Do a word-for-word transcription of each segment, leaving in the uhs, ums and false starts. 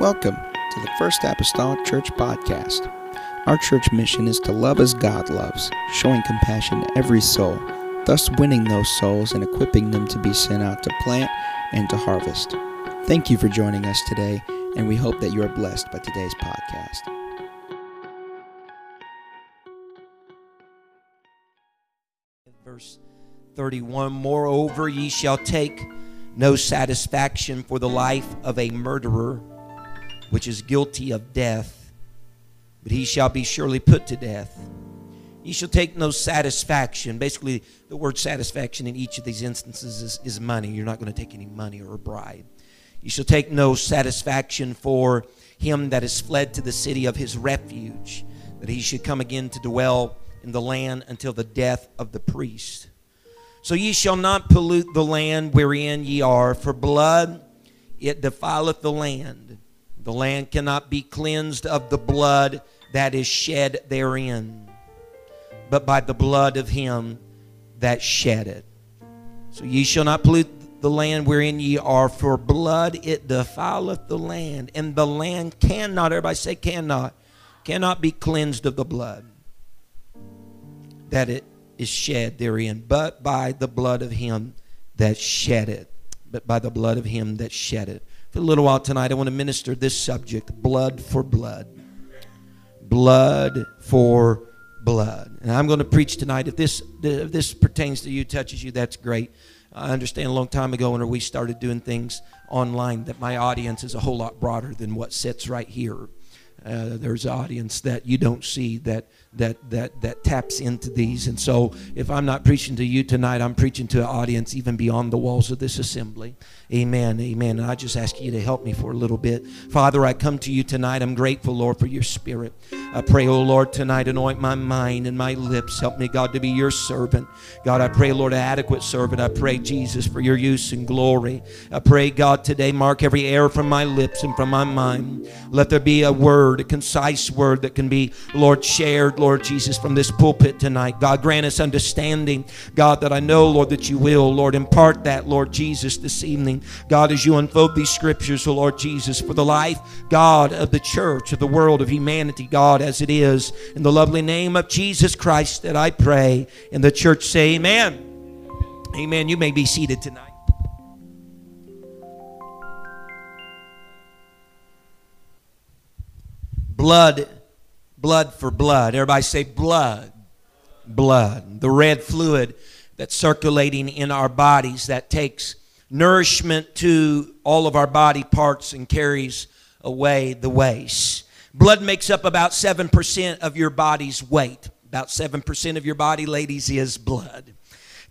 Welcome to the First Apostolic Church podcast. Our church mission is to love as God loves, showing compassion to every soul, thus winning those souls and equipping them to be sent out to plant and to harvest. Thank you for joining us today, and we hope that you are blessed by today's podcast. Verse thirty-one, moreover, ye shall take no satisfaction for the life of a murderer, which is guilty of death, but he shall be surely put to death. Ye shall take no satisfaction. Basically, the word satisfaction in each of these instances is, is money. You're not going to take any money or a bribe. Ye shall take no satisfaction for him that is fled to the city of his refuge, that he should come again to dwell in the land until the death of the priest. So ye shall not pollute the land wherein ye are, for blood, it defileth the land. The land cannot be cleansed of the blood that is shed therein, but by the blood of him that shed it. So ye shall not pollute the land wherein ye are, for blood, it defileth the land. And the land cannot, everybody say cannot, cannot be cleansed of the blood that it is shed therein, but by the blood of him that shed it. But by the blood of him that shed it. For a little while tonight, I want to minister this subject, blood for blood. Blood for blood. And I'm going to preach tonight. If this, if this pertains to you, touches you, that's great. I understand a long time ago when we started doing things online that my audience is a whole lot broader than what sits right here. Uh, there's an audience that you don't see that that that that taps into these. And so if I'm not preaching to you tonight, I'm preaching to an audience even beyond the walls of this assembly. Amen, amen. And I just ask you to help me for a little bit. Father, I come to you tonight. I'm grateful, Lord, for your spirit. I pray, oh Lord, tonight anoint my mind and my lips. Help me, God, to be your servant. God, I pray, Lord, an adequate servant. I pray, Jesus, for your use and glory. I pray, God, today mark every error from my lips and from my mind. Let there be a word, a concise word that can be, Lord, shared, Lord Jesus, from this pulpit tonight. God, grant us understanding, God, that I know, Lord, that you will, Lord, impart that, Lord Jesus, this evening. God, as you unfold these scriptures, oh Lord Jesus, for the life, God, of the church, of the world, of humanity, God, as it is, in the lovely name of Jesus Christ that I pray, and the church say amen. Amen. You may be seated tonight. Blood, blood for blood. Everybody say blood, blood. The red fluid that's circulating in our bodies that takes nourishment to all of our body parts and carries away the waste. Blood makes up about seven percent of your body's weight. About seven percent of your body, ladies, is blood.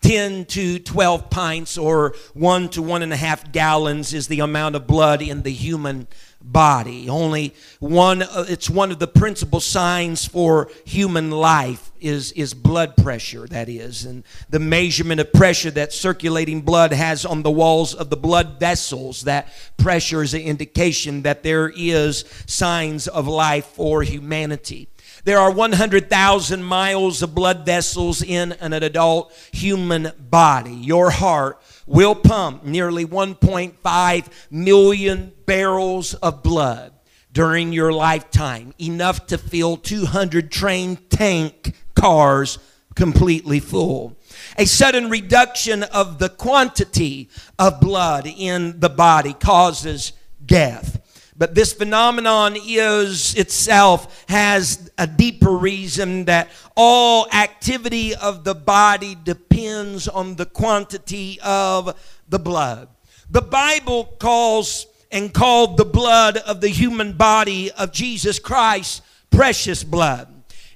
ten to twelve pints or one to one and a half gallons is the amount of blood in the human body. Only one, it's one of the principal signs for human life is, is blood pressure, that is, and the measurement of pressure that circulating blood has on the walls of the blood vessels. That pressure is an indication that there is signs of life for humanity. There are one hundred thousand miles of blood vessels in an adult human body. Your heart will pump nearly one point five million barrels of blood during your lifetime, enough to fill two hundred train tank cars completely full. A sudden reduction of the quantity of blood in the body causes death. But this phenomenon is itself has a deeper reason that all activity of the body depends on the quantity of the blood. The Bible calls and called the blood of the human body of Jesus Christ precious blood.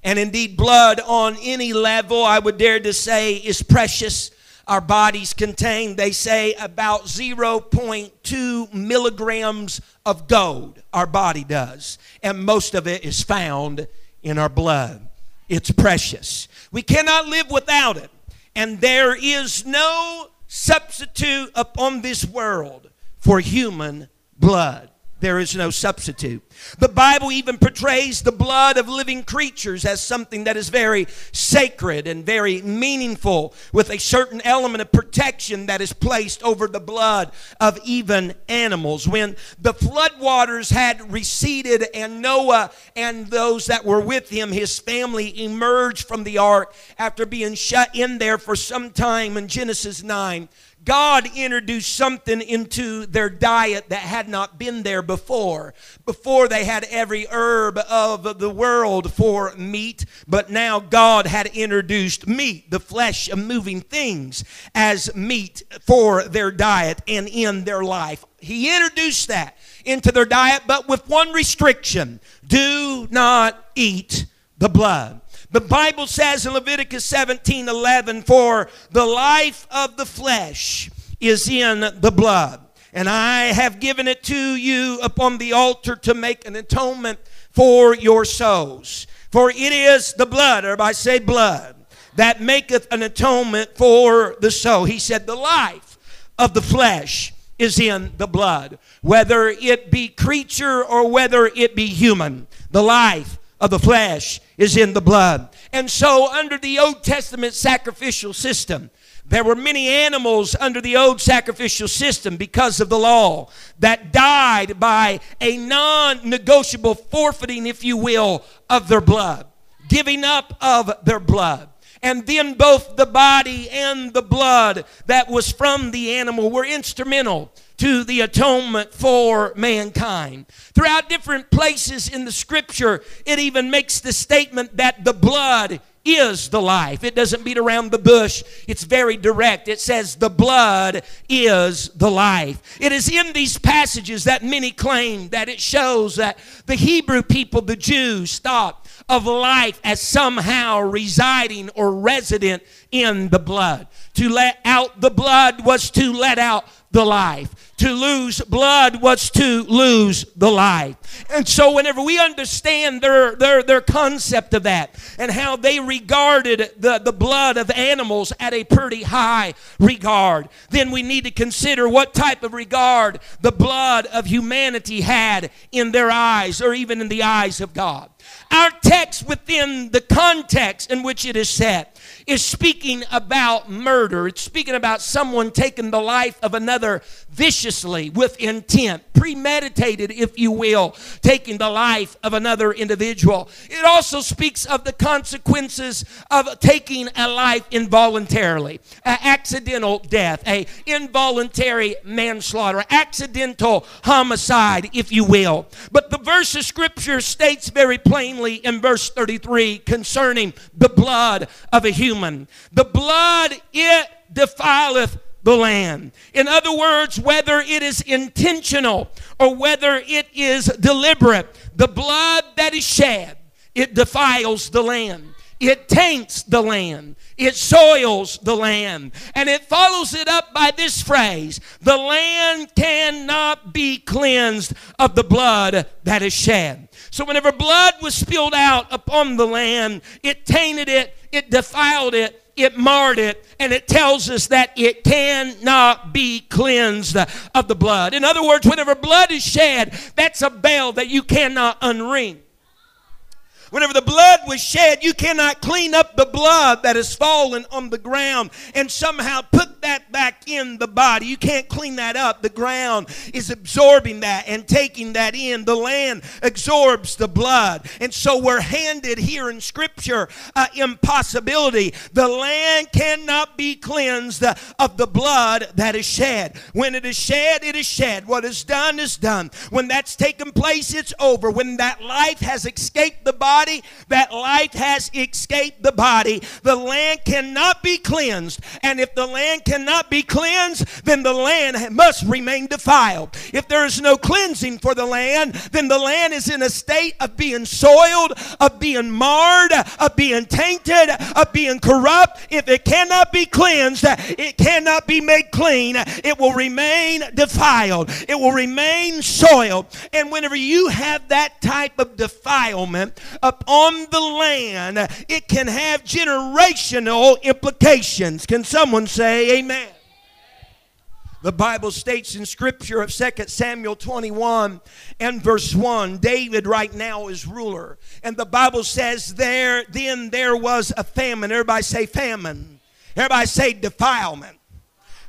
And indeed, blood on any level, I would dare to say, is precious. Our bodies contain, they say, about zero point two milligrams of gold. Our body does. And most of it is found in our blood. It's precious. We cannot live without it. And there is no substitute upon this world for human blood. There is no substitute. The Bible even portrays the blood of living creatures as something that is very sacred and very meaningful, with a certain element of protection that is placed over the blood of even animals. When the flood waters had receded and Noah and those that were with him, his family, emerged from the ark after being shut in there for some time in Genesis nine, God introduced something into their diet that had not been there before. Before, they had every herb of the world for meat, but now God had introduced meat, the flesh of moving things, as meat for their diet and in their life. He introduced that into their diet, but with one restriction: do not eat the blood. The Bible says in Leviticus seventeen eleven, for the life of the flesh is in the blood, and I have given it to you upon the altar to make an atonement for your souls. For it is the blood, everybody say blood, that maketh an atonement for the soul. He said the life of the flesh is in the blood, whether it be creature or whether it be human. The life of the flesh is in the blood. And so under the Old Testament sacrificial system, there were many animals under the old sacrificial system, because of the law, that died by a non-negotiable forfeiting, if you will, of their blood, giving up of their blood. And then both the body and the blood that was from the animal were instrumental to the atonement for mankind. Throughout different places in the scripture, it even makes the statement that the blood is the life. It doesn't beat around the bush. It's very direct. It says the blood is the life. It is in these passages that many claim that it shows that the Hebrew people, the Jews, thought of life as somehow residing or resident in the blood. To let out the blood was to let out the life. To lose blood was to lose the life. And so whenever we understand their, their, their concept of that, and how they regarded the, the blood of animals at a pretty high regard, then we need to consider what type of regard the blood of humanity had in their eyes, or even in the eyes of God. Our text, within the context in which it is set, is speaking about murder. It's speaking about someone taking the life of another viciously, with intent, premeditated, if you will, taking the life of another individual. It also speaks of the consequences of taking a life involuntarily, an accidental death, an involuntary manslaughter, accidental homicide, if you will. But the verse of Scripture states very plainly in verse thirty-three concerning the blood of a human: the blood, it defileth the land. In other words, whether it is intentional or whether it is deliberate, the blood that is shed, it defiles the land. It taints the land. It soils the land. And it follows it up by this phrase: the land cannot be cleansed of the blood that is shed. So whenever blood was spilled out upon the land, it tainted it, it defiled it, it marred it, and it tells us that it cannot be cleansed of the blood. In other words, whenever blood is shed, that's a bell that you cannot unring. Whenever the blood was shed, you cannot clean up the blood that has fallen on the ground and somehow put that back in the body. You can't clean that up. The ground is absorbing that and taking that in. The land absorbs the blood. And so we're handed here in Scripture uh, impossibility. The land cannot be cleansed of the blood that is shed. When it is shed, it is shed. What is done is done. When that's taken place, it's over. When that life has escaped the body, that life has escaped the body, the land cannot be cleansed. And if the land cannot be cleansed, then the land must remain defiled. If there is no cleansing for the land, then the land is in a state of being soiled, of being marred, of being tainted, of being corrupt. If it cannot be cleansed, it cannot be made clean. It will remain defiled. It will remain soiled. And whenever you have that type of defilement upon the land, it can have generational implications. Can someone say amen? The Bible states in Scripture of Second Samuel twenty-one and verse one, David right now is ruler. And the Bible says there, then there was a famine. Everybody say famine. Everybody say defilement.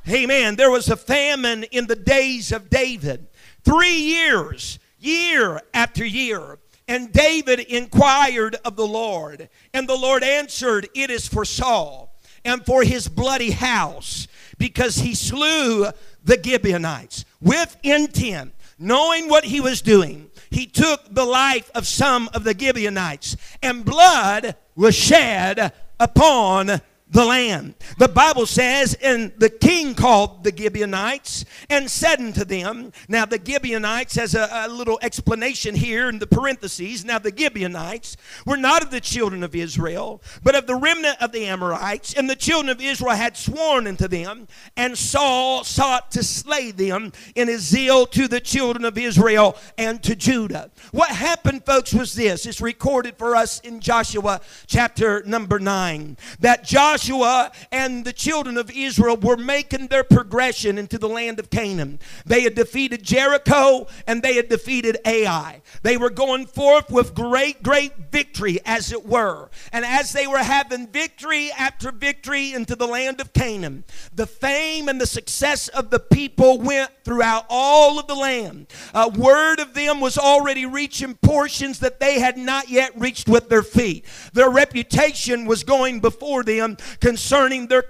Amen. There was a famine in the days of David. Three years, year after year. And David inquired of the Lord. And the Lord answered, it is for Saul and for his bloody house, because he slew the Gibeonites with intent, knowing what he was doing. He took the life of some of the Gibeonites, and blood was shed upon the land. The Bible says, and the king called the Gibeonites and said unto them, now the Gibeonites, as a, a little explanation here in the parentheses, now the Gibeonites were not of the children of Israel, but of the remnant of the Amorites, and the children of Israel had sworn unto them, and Saul sought to slay them in his zeal to the children of Israel and to Judah. What happened, folks, was this. It's recorded for us in Joshua chapter number nine, that Joshua Joshua and the children of Israel were making their progression into the land of Canaan. They had defeated Jericho and they had defeated Ai. They were going forth with great, great victory, as it were. And as they were having victory after victory into the land of Canaan, the fame and the success of the people went throughout all of the land. A word of them was already reaching portions that they had not yet reached with their feet. Their reputation was going before them concerning their,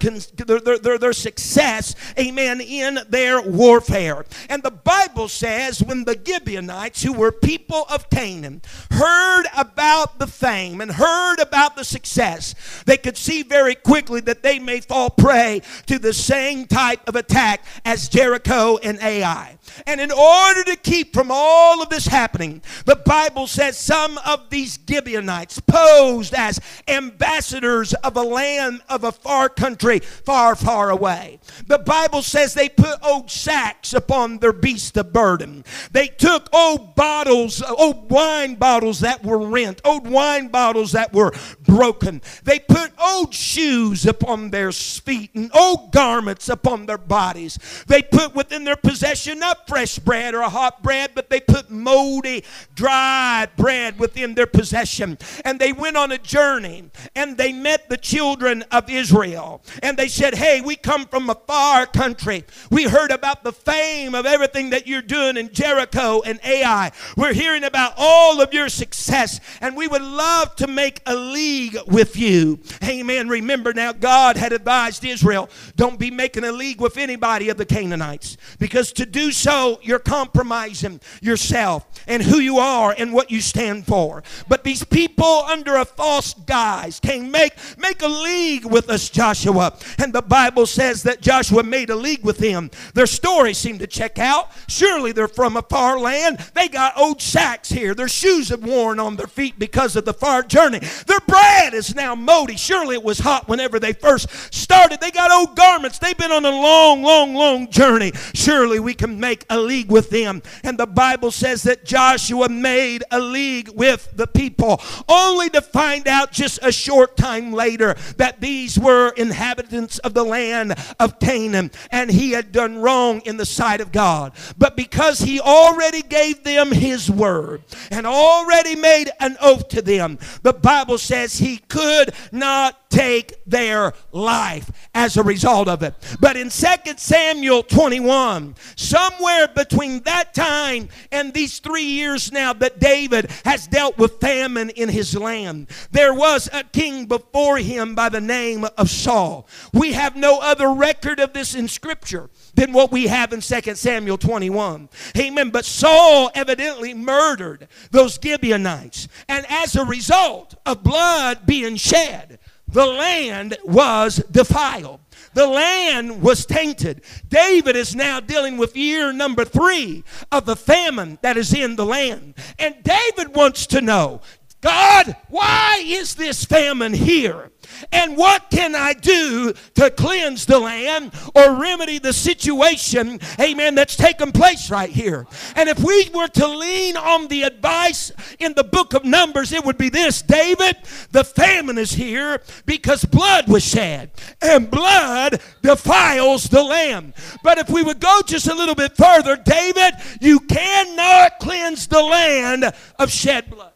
their, their, their success, amen, in their warfare. And the Bible says when the Gibeonites, who were people of Canaan, heard about the fame and heard about the success, they could see very quickly that they may fall prey to the same type of attack as Jericho and Ai. And in order to keep from all of this happening, the Bible says some of these Gibeonites posed as ambassadors of a land of a far country, far, far away. The Bible says they put old sacks upon their beasts of burden. They took old bottles, old wine bottles that were rent, old wine bottles that were broken. They put old shoes upon their feet and old garments upon their bodies. They put within their possession not fresh bread or hot bread, but they put moldy, dry bread within their possession. And they went on a journey and they met the children of Israel. And they said, hey, we come from a far country. We heard about the fame of everything that you're doing in Jericho and Ai. We're hearing about all of your success, and we would love to make a league with you. Amen. Remember now, God had advised Israel, don't be making a league with anybody of the Canaanites, because to do so, you're compromising yourself and who you are and what you stand for. But these people under a false guise came, make, make a league with us, Joshua. And the Bible says that Joshua made a league with them. Their story seemed to check out. Surely they're from a far land. They got old sacks here. Their shoes have worn on their feet because of the far journey. Their bread is now moldy. Surely it was hot whenever they first started. They got old garments. They've been on a long, long, long journey. Surely we can make a league with them. And the Bible says that Joshua made a league with the people, only to find out just a short time later that these were inhabitants of the land of Canaan, and he had done wrong in the sight of God. But because he already gave them his word and already made an oath to them, the Bible says he could not take their life as a result of it. But in Second Samuel twenty-one, somewhere between that time and these three years now that David has dealt with famine in his land, there was a king before him by the name of Saul. We have no other record of this in Scripture than what we have in Second Samuel twenty-one. Amen. But Saul evidently murdered those Gibeonites, and as a result of blood being shed, the land was defiled. The land was tainted. David is now dealing with year number three of the famine that is in the land. And David wants to know, God, why is this famine here? And what can I do to cleanse the land or remedy the situation, amen, that's taken place right here? And if we were to lean on the advice in the book of Numbers, it would be this: David, the famine is here because blood was shed, and blood defiles the land. But if we would go just a little bit further, David, you cannot cleanse the land of shed blood.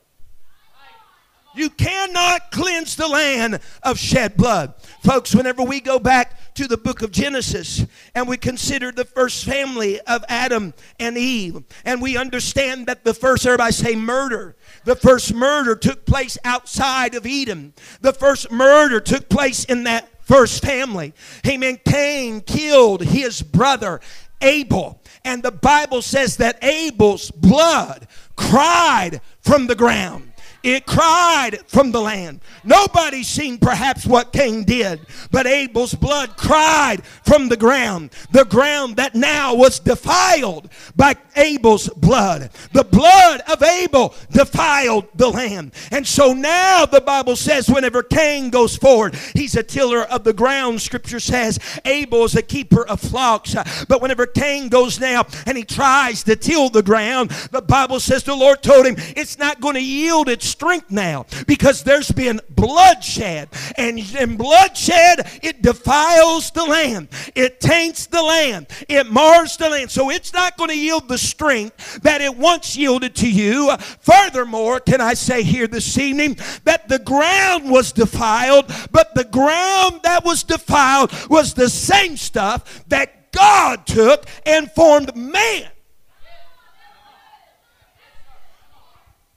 You cannot cleanse the land of shed blood. Folks, whenever we go back to the book of Genesis and we consider the first family of Adam and Eve, and we understand that the first, everybody say murder, the first murder took place outside of Eden. The first murder took place in that first family. Amen. Cain killed his brother Abel. And the Bible says that Abel's blood cried from the ground. It cried from the land. Nobody's seen perhaps what Cain did, but Abel's blood cried from the ground. The ground that now was defiled by Abel's blood. The blood of Abel defiled the land. And so now the Bible says whenever Cain goes forward, he's a tiller of the ground. Scripture says Abel is a keeper of flocks. But whenever Cain goes now and he tries to till the ground, the Bible says the Lord told him it's not going to yield its strength now because there's been bloodshed, and in bloodshed it defiles the land, it taints the land, it mars the land, so it's not going to yield the strength that it once yielded to you. Furthermore, can I say here this evening that the ground was defiled, but the ground that was defiled was the same stuff that God took and formed man.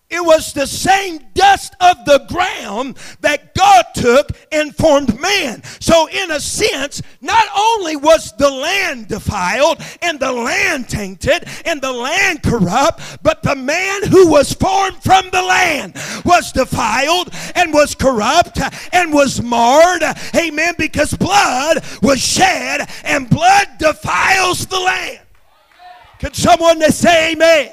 It was the same dust of the ground that God took and formed man. So in a sense, not only was the land defiled and the land tainted and the land corrupt, but the man who was formed from the land was defiled and was corrupt and was marred. Amen. Because blood was shed, and blood defiles the land. Can someone say amen?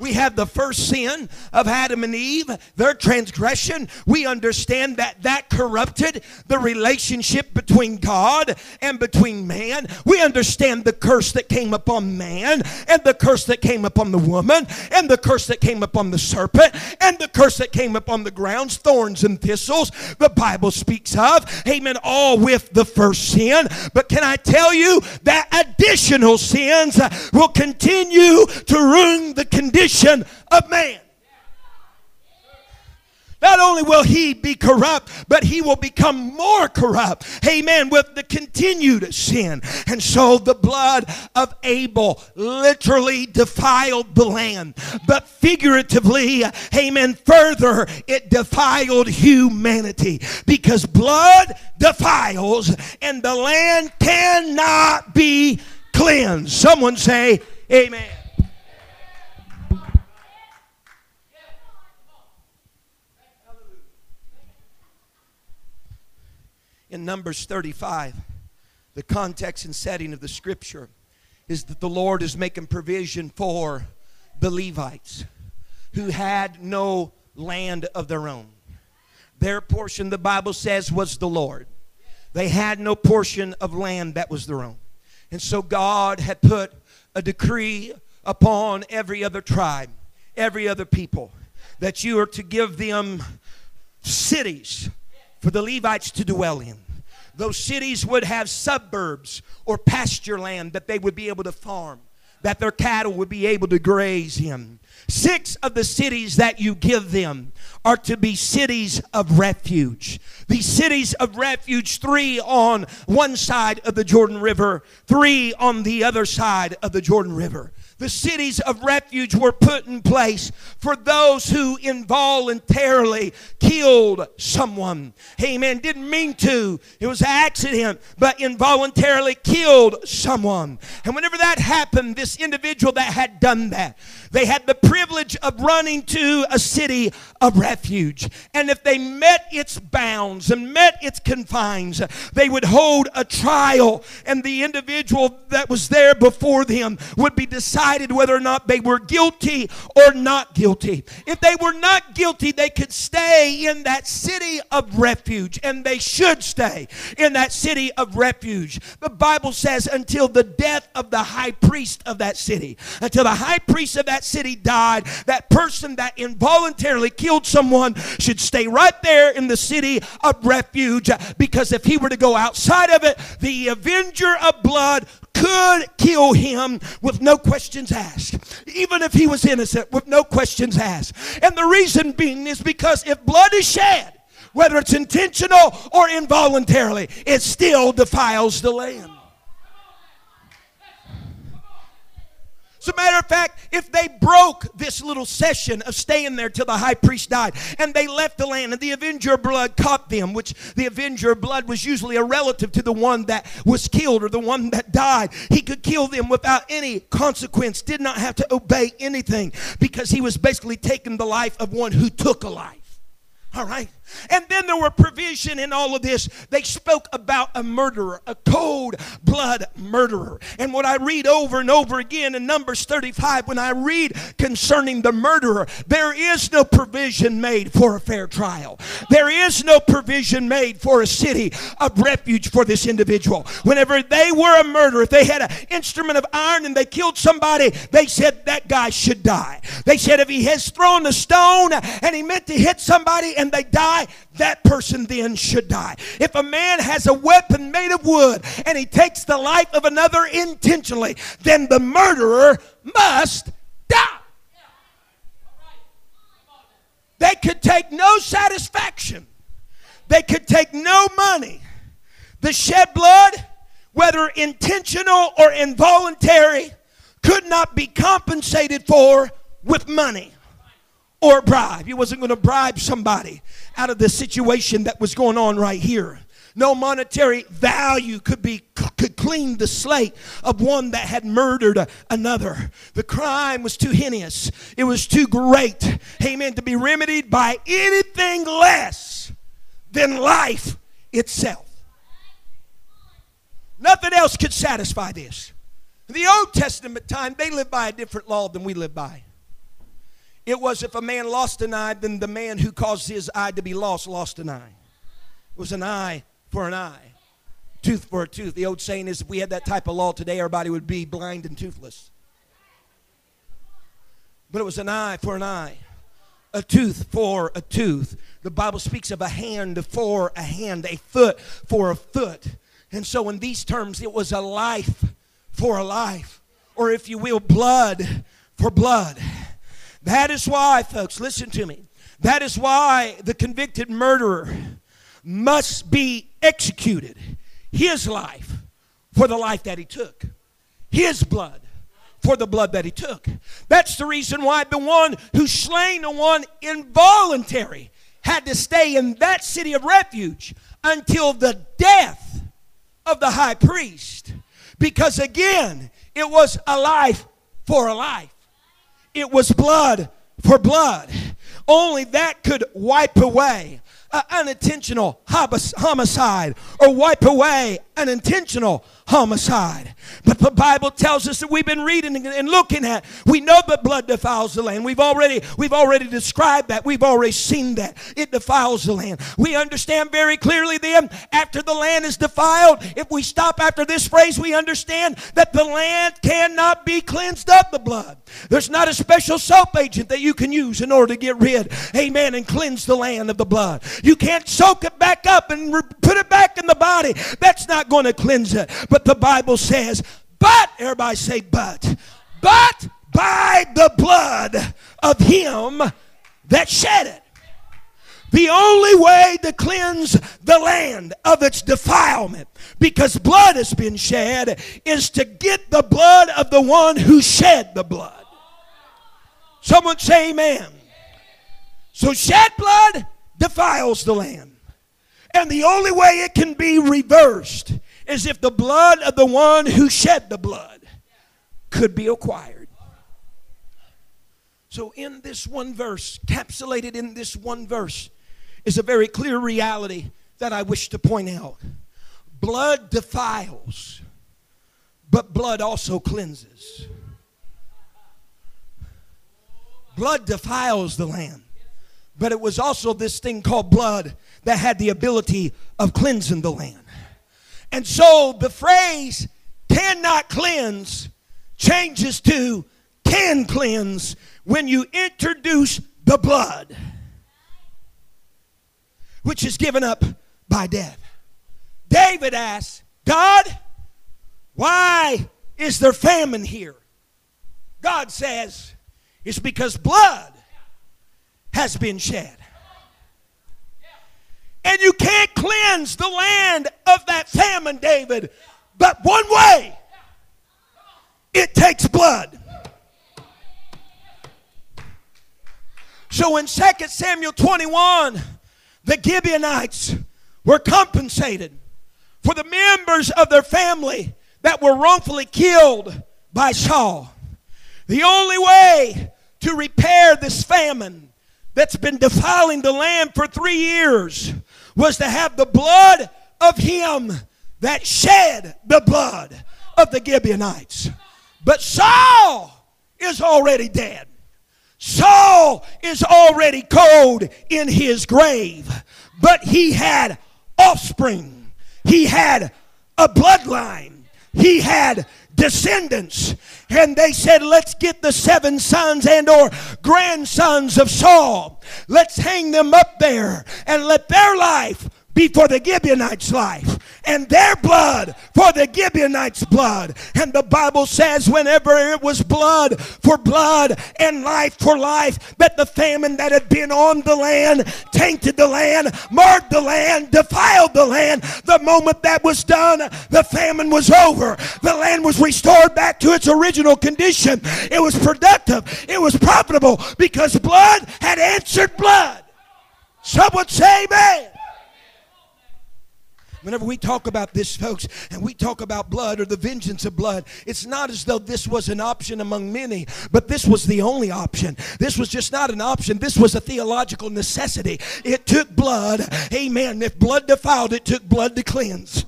We have the first sin of Adam and Eve, their transgression. We understand that that corrupted the relationship between God and between man. We understand the curse that came upon man, and the curse that came upon the woman, and the curse that came upon the serpent, and the curse that came upon the grounds, thorns and thistles. The Bible speaks of, amen, all with the first sin. But can I tell you that additional sins will continue to ruin the condition of man. Not only will he be corrupt, but he will become more corrupt, amen, with the continued sin. And so the blood of Abel literally defiled the land, but figuratively, amen, further, it defiled humanity, because blood defiles and the land cannot be cleansed. Someone say amen. In Numbers thirty-five, the context and setting of the scripture is that the Lord is making provision for the Levites, who had no land of their own. Their portion, the Bible says, was the Lord. They had no portion of land that was their own. And so God had put a decree upon every other tribe, every other people, that you are to give them cities for the Levites to dwell in. Those cities would have suburbs or pasture land that they would be able to farm, that their cattle would be able to graze in. Six of the cities that you give them are to be cities of refuge. These cities of refuge, three on one side of the Jordan River, three on the other side of the Jordan River. The cities of refuge were put in place for those who involuntarily killed someone. Amen. Didn't mean to. It was an accident, but involuntarily killed someone. And whenever that happened, this individual that had done that, they had the privilege of running to a city of refuge. And if they met its bounds and met its confines, they would hold a trial, and the individual that was there before them would be decided whether or not they were guilty or not guilty. guilty. If they were not guilty, they could stay in that city of refuge, and they should stay in that city of refuge. The Bible says until the death of the high priest of that city, until the high priest of that city died, that person that involuntarily killed someone should stay right there in the city of refuge, because if he were to go outside of it, the avenger of blood could kill him with no questions asked, even if he was innocent, with no questions asked. And the reason being is because if blood is shed, whether it's intentional or involuntarily, it still defiles the land. As a matter of fact, if they broke this little session of staying there till the high priest died, and they left the land, and the avenger of blood caught them, which the avenger of blood was usually a relative to the one that was killed or the one that died, he could kill them without any consequence, did not have to obey anything, because he was basically taking the life of one who took a life. All right. And then there were provision in all of this. They spoke about a murderer, a cold blood murderer. And what I read over and over again in Numbers thirty-five, when I read concerning the murderer, there is no provision made for a fair trial. There is no provision made for a city of refuge for this individual. Whenever they were a murderer, if they had an instrument of iron and they killed somebody, they said that guy should die. They said if he has thrown a stone and he meant to hit somebody and they died, that person then should die. If a man has a weapon made of wood and he takes the life of another intentionally, then the murderer must die. They could take no satisfaction. They could take no money. The shed blood, whether intentional or involuntary, could not be compensated for with money or a bribe. He wasn't going to bribe somebody out of the situation that was going on right here. No monetary value could be could clean the slate of one that had murdered another. The crime was too heinous. It was too great, amen, to be remedied by anything less than life itself. Nothing else could satisfy this. In the Old Testament time, they lived by a different law than we live by. It was if a man lost an eye, then the man who caused his eye to be lost, lost an eye. It was an eye for an eye, tooth for a tooth. The old saying is if we had that type of law today, everybody would be blind and toothless. But it was an eye for an eye, a tooth for a tooth. The Bible speaks of a hand for a hand, a foot for a foot. And so in these terms, it was a life for a life, or if you will, blood for blood. That is why, folks, listen to me. That is why the convicted murderer must be executed. His life for the life that he took. His blood for the blood that he took. That's the reason why the one who slain the one involuntary had to stay in that city of refuge until the death of the high priest. Because again, it was a life for a life. It was blood for blood. Only that could wipe away an unintentional homicide or wipe away an intentional homicide. But the Bible tells us that we've been reading and looking at. We know that blood defiles the land. We've already, we've already described that. We've already seen that. It defiles the land. We understand very clearly then, after the land is defiled, if we stop after this phrase, we understand that the land cannot be cleansed of the blood. There's not a special soap agent that you can use in order to get rid, amen, and cleanse the land of the blood. You can't soak it back up and put it back in the body. That's not going to cleanse it. But the Bible says, but, everybody say but, but by the blood of him that shed it. The only way to cleanse the land of its defilement, because blood has been shed, is to get the blood of the one who shed the blood. Someone say amen. So shed blood defiles the land. And the only way it can be reversed is if the blood of the one who shed the blood could be acquired. So in this one verse, encapsulated in this one verse, is a very clear reality that I wish to point out. Blood defiles, but blood also cleanses. Blood defiles the land. But it was also this thing called blood that had the ability of cleansing the land. And so the phrase cannot cleanse changes to can cleanse when you introduce the blood, which is given up by death. David asks, God, why is there famine here? God says, it's because blood has been shed. And you can't cleanse the land of that famine, David, but one way, it takes blood. So in Second Samuel twenty-one, the Gibeonites were compensated for the members of their family that were wrongfully killed by Saul. The only way to repair this famine that's been defiling the land for three years was to have the blood of him that shed the blood of the Gibeonites. But Saul is already dead. Saul is already cold in his grave. But he had offspring. He had a bloodline. He had descendants. And they said, let's get the seven sons and or grandsons of Saul. Let's hang them up there and let their life be for the Gibeonites' life, and their blood for the Gibeonites' blood. And the Bible says whenever it was blood for blood and life for life, that the famine that had been on the land, tainted the land, marred the land, defiled the land, the moment that was done, the famine was over. The land was restored back to its original condition. It was productive. It was profitable because blood had answered blood. Someone say amen. Whenever we talk about this, folks, and we talk about blood or the vengeance of blood, it's not as though this was an option among many, but this was the only option. This was just not an option. This was a theological necessity. It took blood. Amen. If blood defiled, it took blood to cleanse.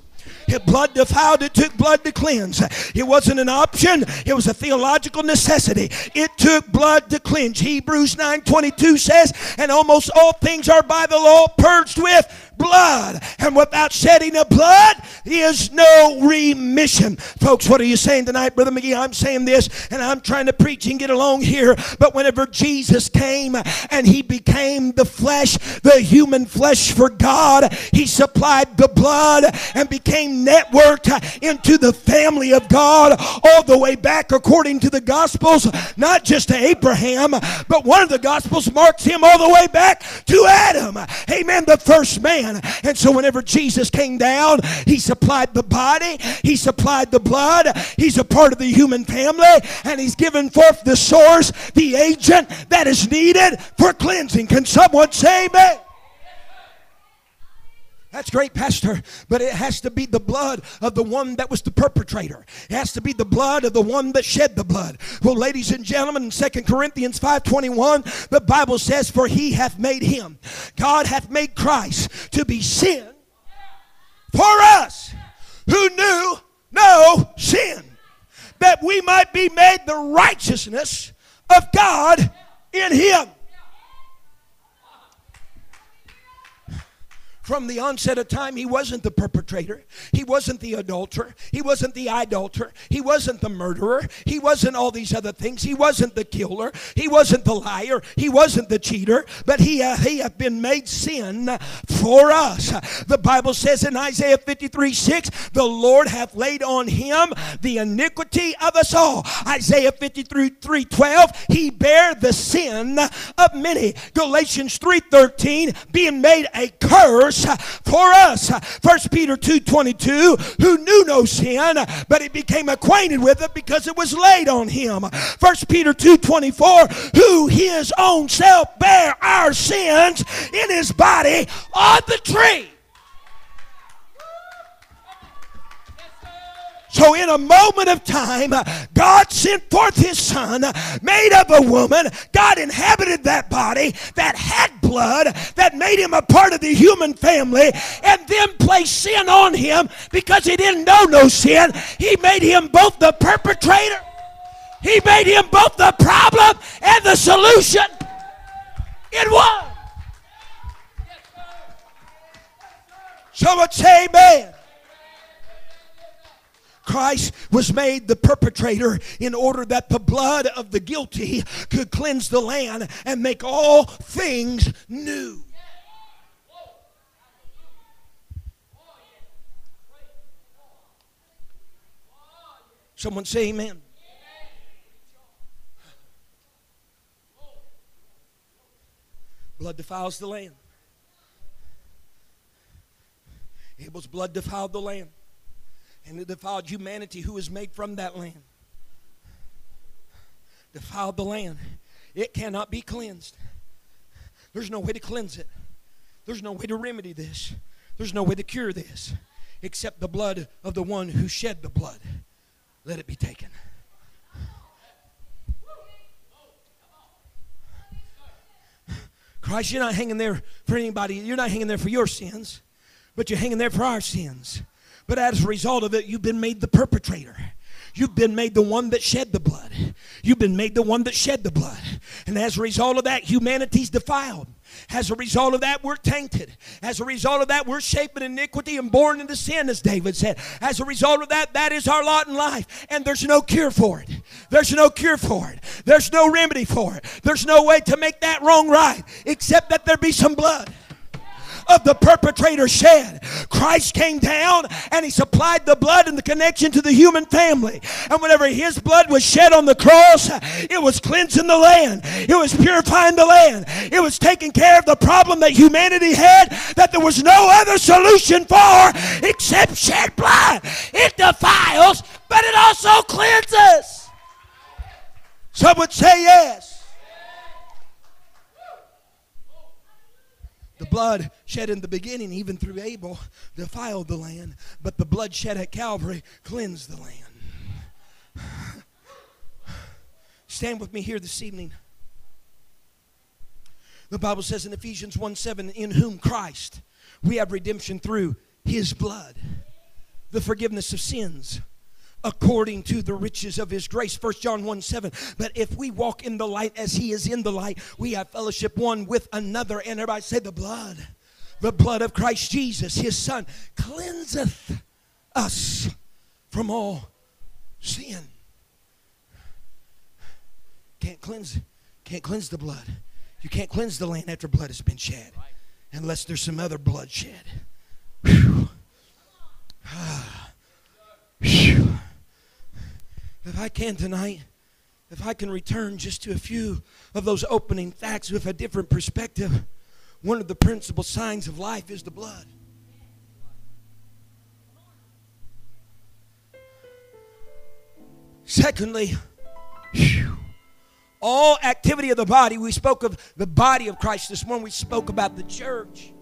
If blood defiled, it took blood to cleanse. It wasn't an option. It was a theological necessity. It took blood to cleanse. Hebrews nine twenty-two says, and almost all things are by the law purged with blood. And without shedding of blood is no remission. Folks, what are you saying tonight, Brother McGee? I'm saying this, and I'm trying to preach and get along here. But whenever Jesus came and he became the flesh, the human flesh for God, he supplied the blood and became networked into the family of God all the way back according to the Gospels, not just to Abraham, but one of the Gospels marks him all the way back to Adam. Amen, the first man. And so whenever Jesus came down, he supplied the body, he supplied the blood, he's a part of the human family, and he's given forth the source, the agent that is needed for cleansing. Can someone say amen? That's great, Pastor, but it has to be the blood of the one that was the perpetrator. It has to be the blood of the one that shed the blood. Well, ladies and gentlemen, in Second Corinthians five twenty-one, the Bible says, for he hath made him, God hath made Christ to be sin for us who knew no sin, that we might be made the righteousness of God in him. From the onset of time, he wasn't the perpetrator. He wasn't the adulterer. He wasn't the idolater. He wasn't the murderer. He wasn't all these other things. He wasn't the killer. He wasn't the liar. He wasn't the cheater. But he, uh, he had been made sin for us. The Bible says in Isaiah fifty-three six, the Lord hath laid on him the iniquity of us all. Isaiah fifty-three twelve, he bare the sin of many. Galatians three thirteen, being made a curse for us. First Peter two twenty-two, who knew no sin, but he became acquainted with it because it was laid on him. First Peter two twenty-four, who his own self bare our sins in his body on the tree. So in a moment of time, God sent forth his son, made of a woman. God inhabited that body that had blood, that made him a part of the human family, and then placed sin on him because he didn't know no sin. He made him both the perpetrator. He made him both the problem and the solution in one. Someone say amen. Christ was made the perpetrator in order that the blood of the guilty could cleanse the land and make all things new. Someone say amen. Blood defiles the land. Abel's blood defiled the land. And it defiled humanity who is made from that land. Defiled the land. It cannot be cleansed. There's no way to cleanse it. There's no way to remedy this. There's no way to cure this. Except the blood of the one who shed the blood. Let it be taken. Christ, you're not hanging there for anybody. You're not hanging there for your sins. But you're hanging there for our sins. But as a result of it, you've been made the perpetrator. You've been made the one that shed the blood. You've been made the one that shed the blood. And as a result of that, humanity's defiled. As a result of that, we're tainted. As a result of that, we're shaped in iniquity and born into sin, as David said. As a result of that, that is our lot in life. And there's no cure for it. There's no cure for it. There's no remedy for it. There's no way to make that wrong right, except that there be some blood of the perpetrator shed. Christ came down and he supplied the blood and the connection to the human family. And whenever his blood was shed on the cross, it was cleansing the land. It was purifying the land. It was taking care of the problem that humanity had, that there was no other solution for except shed blood. It defiles, but it also cleanses. Some would say yes. The blood shed in the beginning, even through Abel, defiled the land. But the blood shed at Calvary cleansed the land. Stand with me here this evening. The Bible says in Ephesians one seven, in whom Christ, we have redemption through his blood, the forgiveness of sins, according to the riches of his grace. First John one seven. But if we walk in the light as he is in the light, we have fellowship one with another. And everybody say the blood. The blood of Christ Jesus, his son, cleanseth us from all sin. Can't cleanse, can't cleanse the blood. You can't cleanse the land after blood has been shed. Unless there's some other blood shed. Whew. Ah. Whew. If I can tonight, if I can return just to a few of those opening facts with a different perspective, one of the principal signs of life is the blood. Secondly, whew, all activity of the body. We spoke of the body of Christ this morning. We spoke about the church.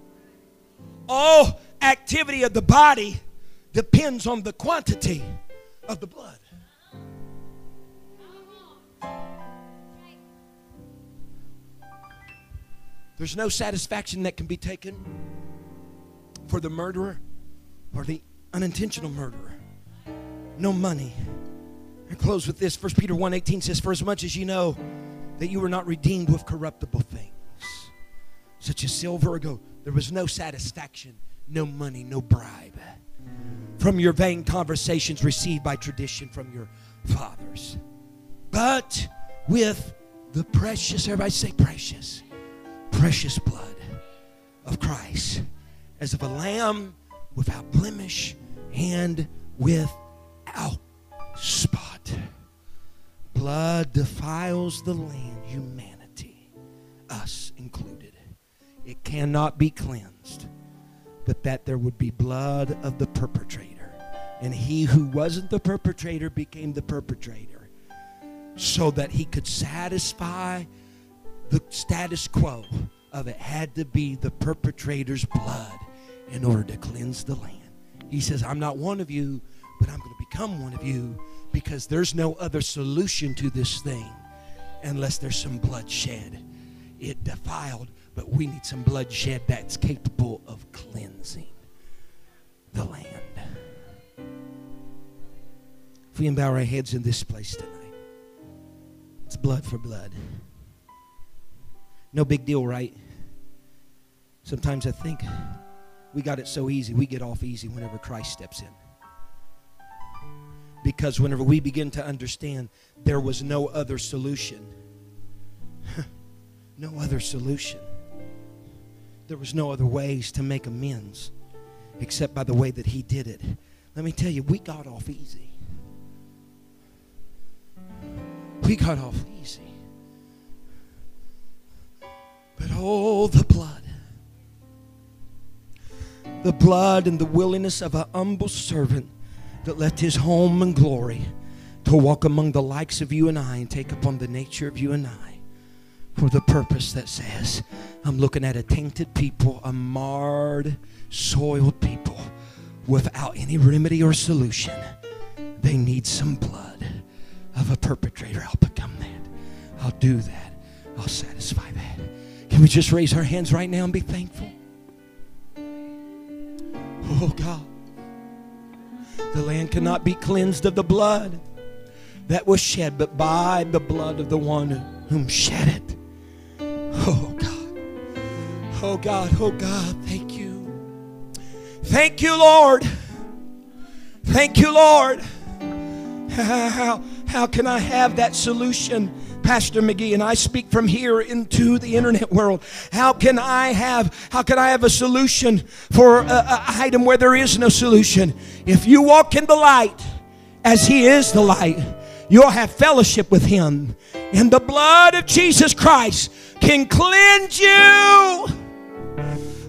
All activity of the body depends on the quantity of the blood. There's no satisfaction that can be taken for the murderer or the unintentional murderer. No money. I close with this. First Peter one eighteen says, for as much as you know that you were not redeemed with corruptible things, such as silver or gold. There was no satisfaction, no money, no bribe, from your vain conversations received by tradition from your fathers. But with the precious, everybody say precious. Precious blood of Christ, as of a lamb without blemish and without spot. Blood defiles the land, humanity, us included. It cannot be cleansed, but that there would be blood of the perpetrator. And he who wasn't the perpetrator became the perpetrator, so that he could satisfy the status quo of it. Had to be the perpetrator's blood in order to cleanse the land. He says, I'm not one of you, but I'm going to become one of you, because there's no other solution to this thing unless there's some bloodshed. It defiled, but we need some bloodshed that's capable of cleansing the land. If we bow our heads in this place tonight, it's blood for blood. No big deal, right? Sometimes I think we got it so easy. We get off easy whenever Christ steps in. Because whenever we begin to understand there was no other solution. No other solution. There was no other ways to make amends except by the way that he did it. Let me tell you, we got off easy. We got off easy. But oh, the blood. The blood and the willingness of an humble servant that left his home and glory to walk among the likes of you and I and take upon the nature of you and I for the purpose that says, I'm looking at a tainted people, a marred, soiled people without any remedy or solution. They need some blood of a perpetrator. I'll become that. I'll do that. I'll satisfy that. Can we just raise our hands right now and be thankful? Oh God, the land cannot be cleansed of the blood that was shed, but by the blood of the one whom shed it. Oh God, oh God, oh God, thank you. Thank you, Lord. Thank you, Lord. How, how can I have that solution? Pastor McGee, and I speak from here into the internet world. How can I have, how can I have a solution for an item where there is no solution? If you walk in the light as he is the light, you'll have fellowship with him. And the blood of Jesus Christ can cleanse you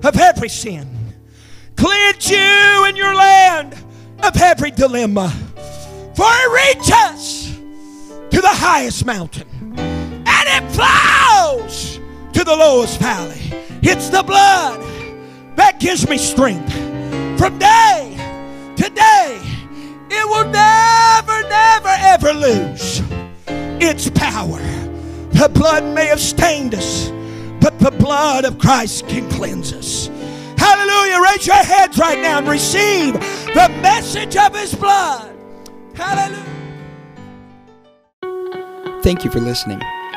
of every sin. Cleanse you in your land of every dilemma. For it reaches to the highest mountain. It flows to the lowest valley. It's the blood that gives me strength. From day to day, it will never, never, ever lose its power. The blood may have stained us, but the blood of Christ can cleanse us. Hallelujah. Raise your heads right now and receive the message of his blood. Hallelujah. Thank you for listening.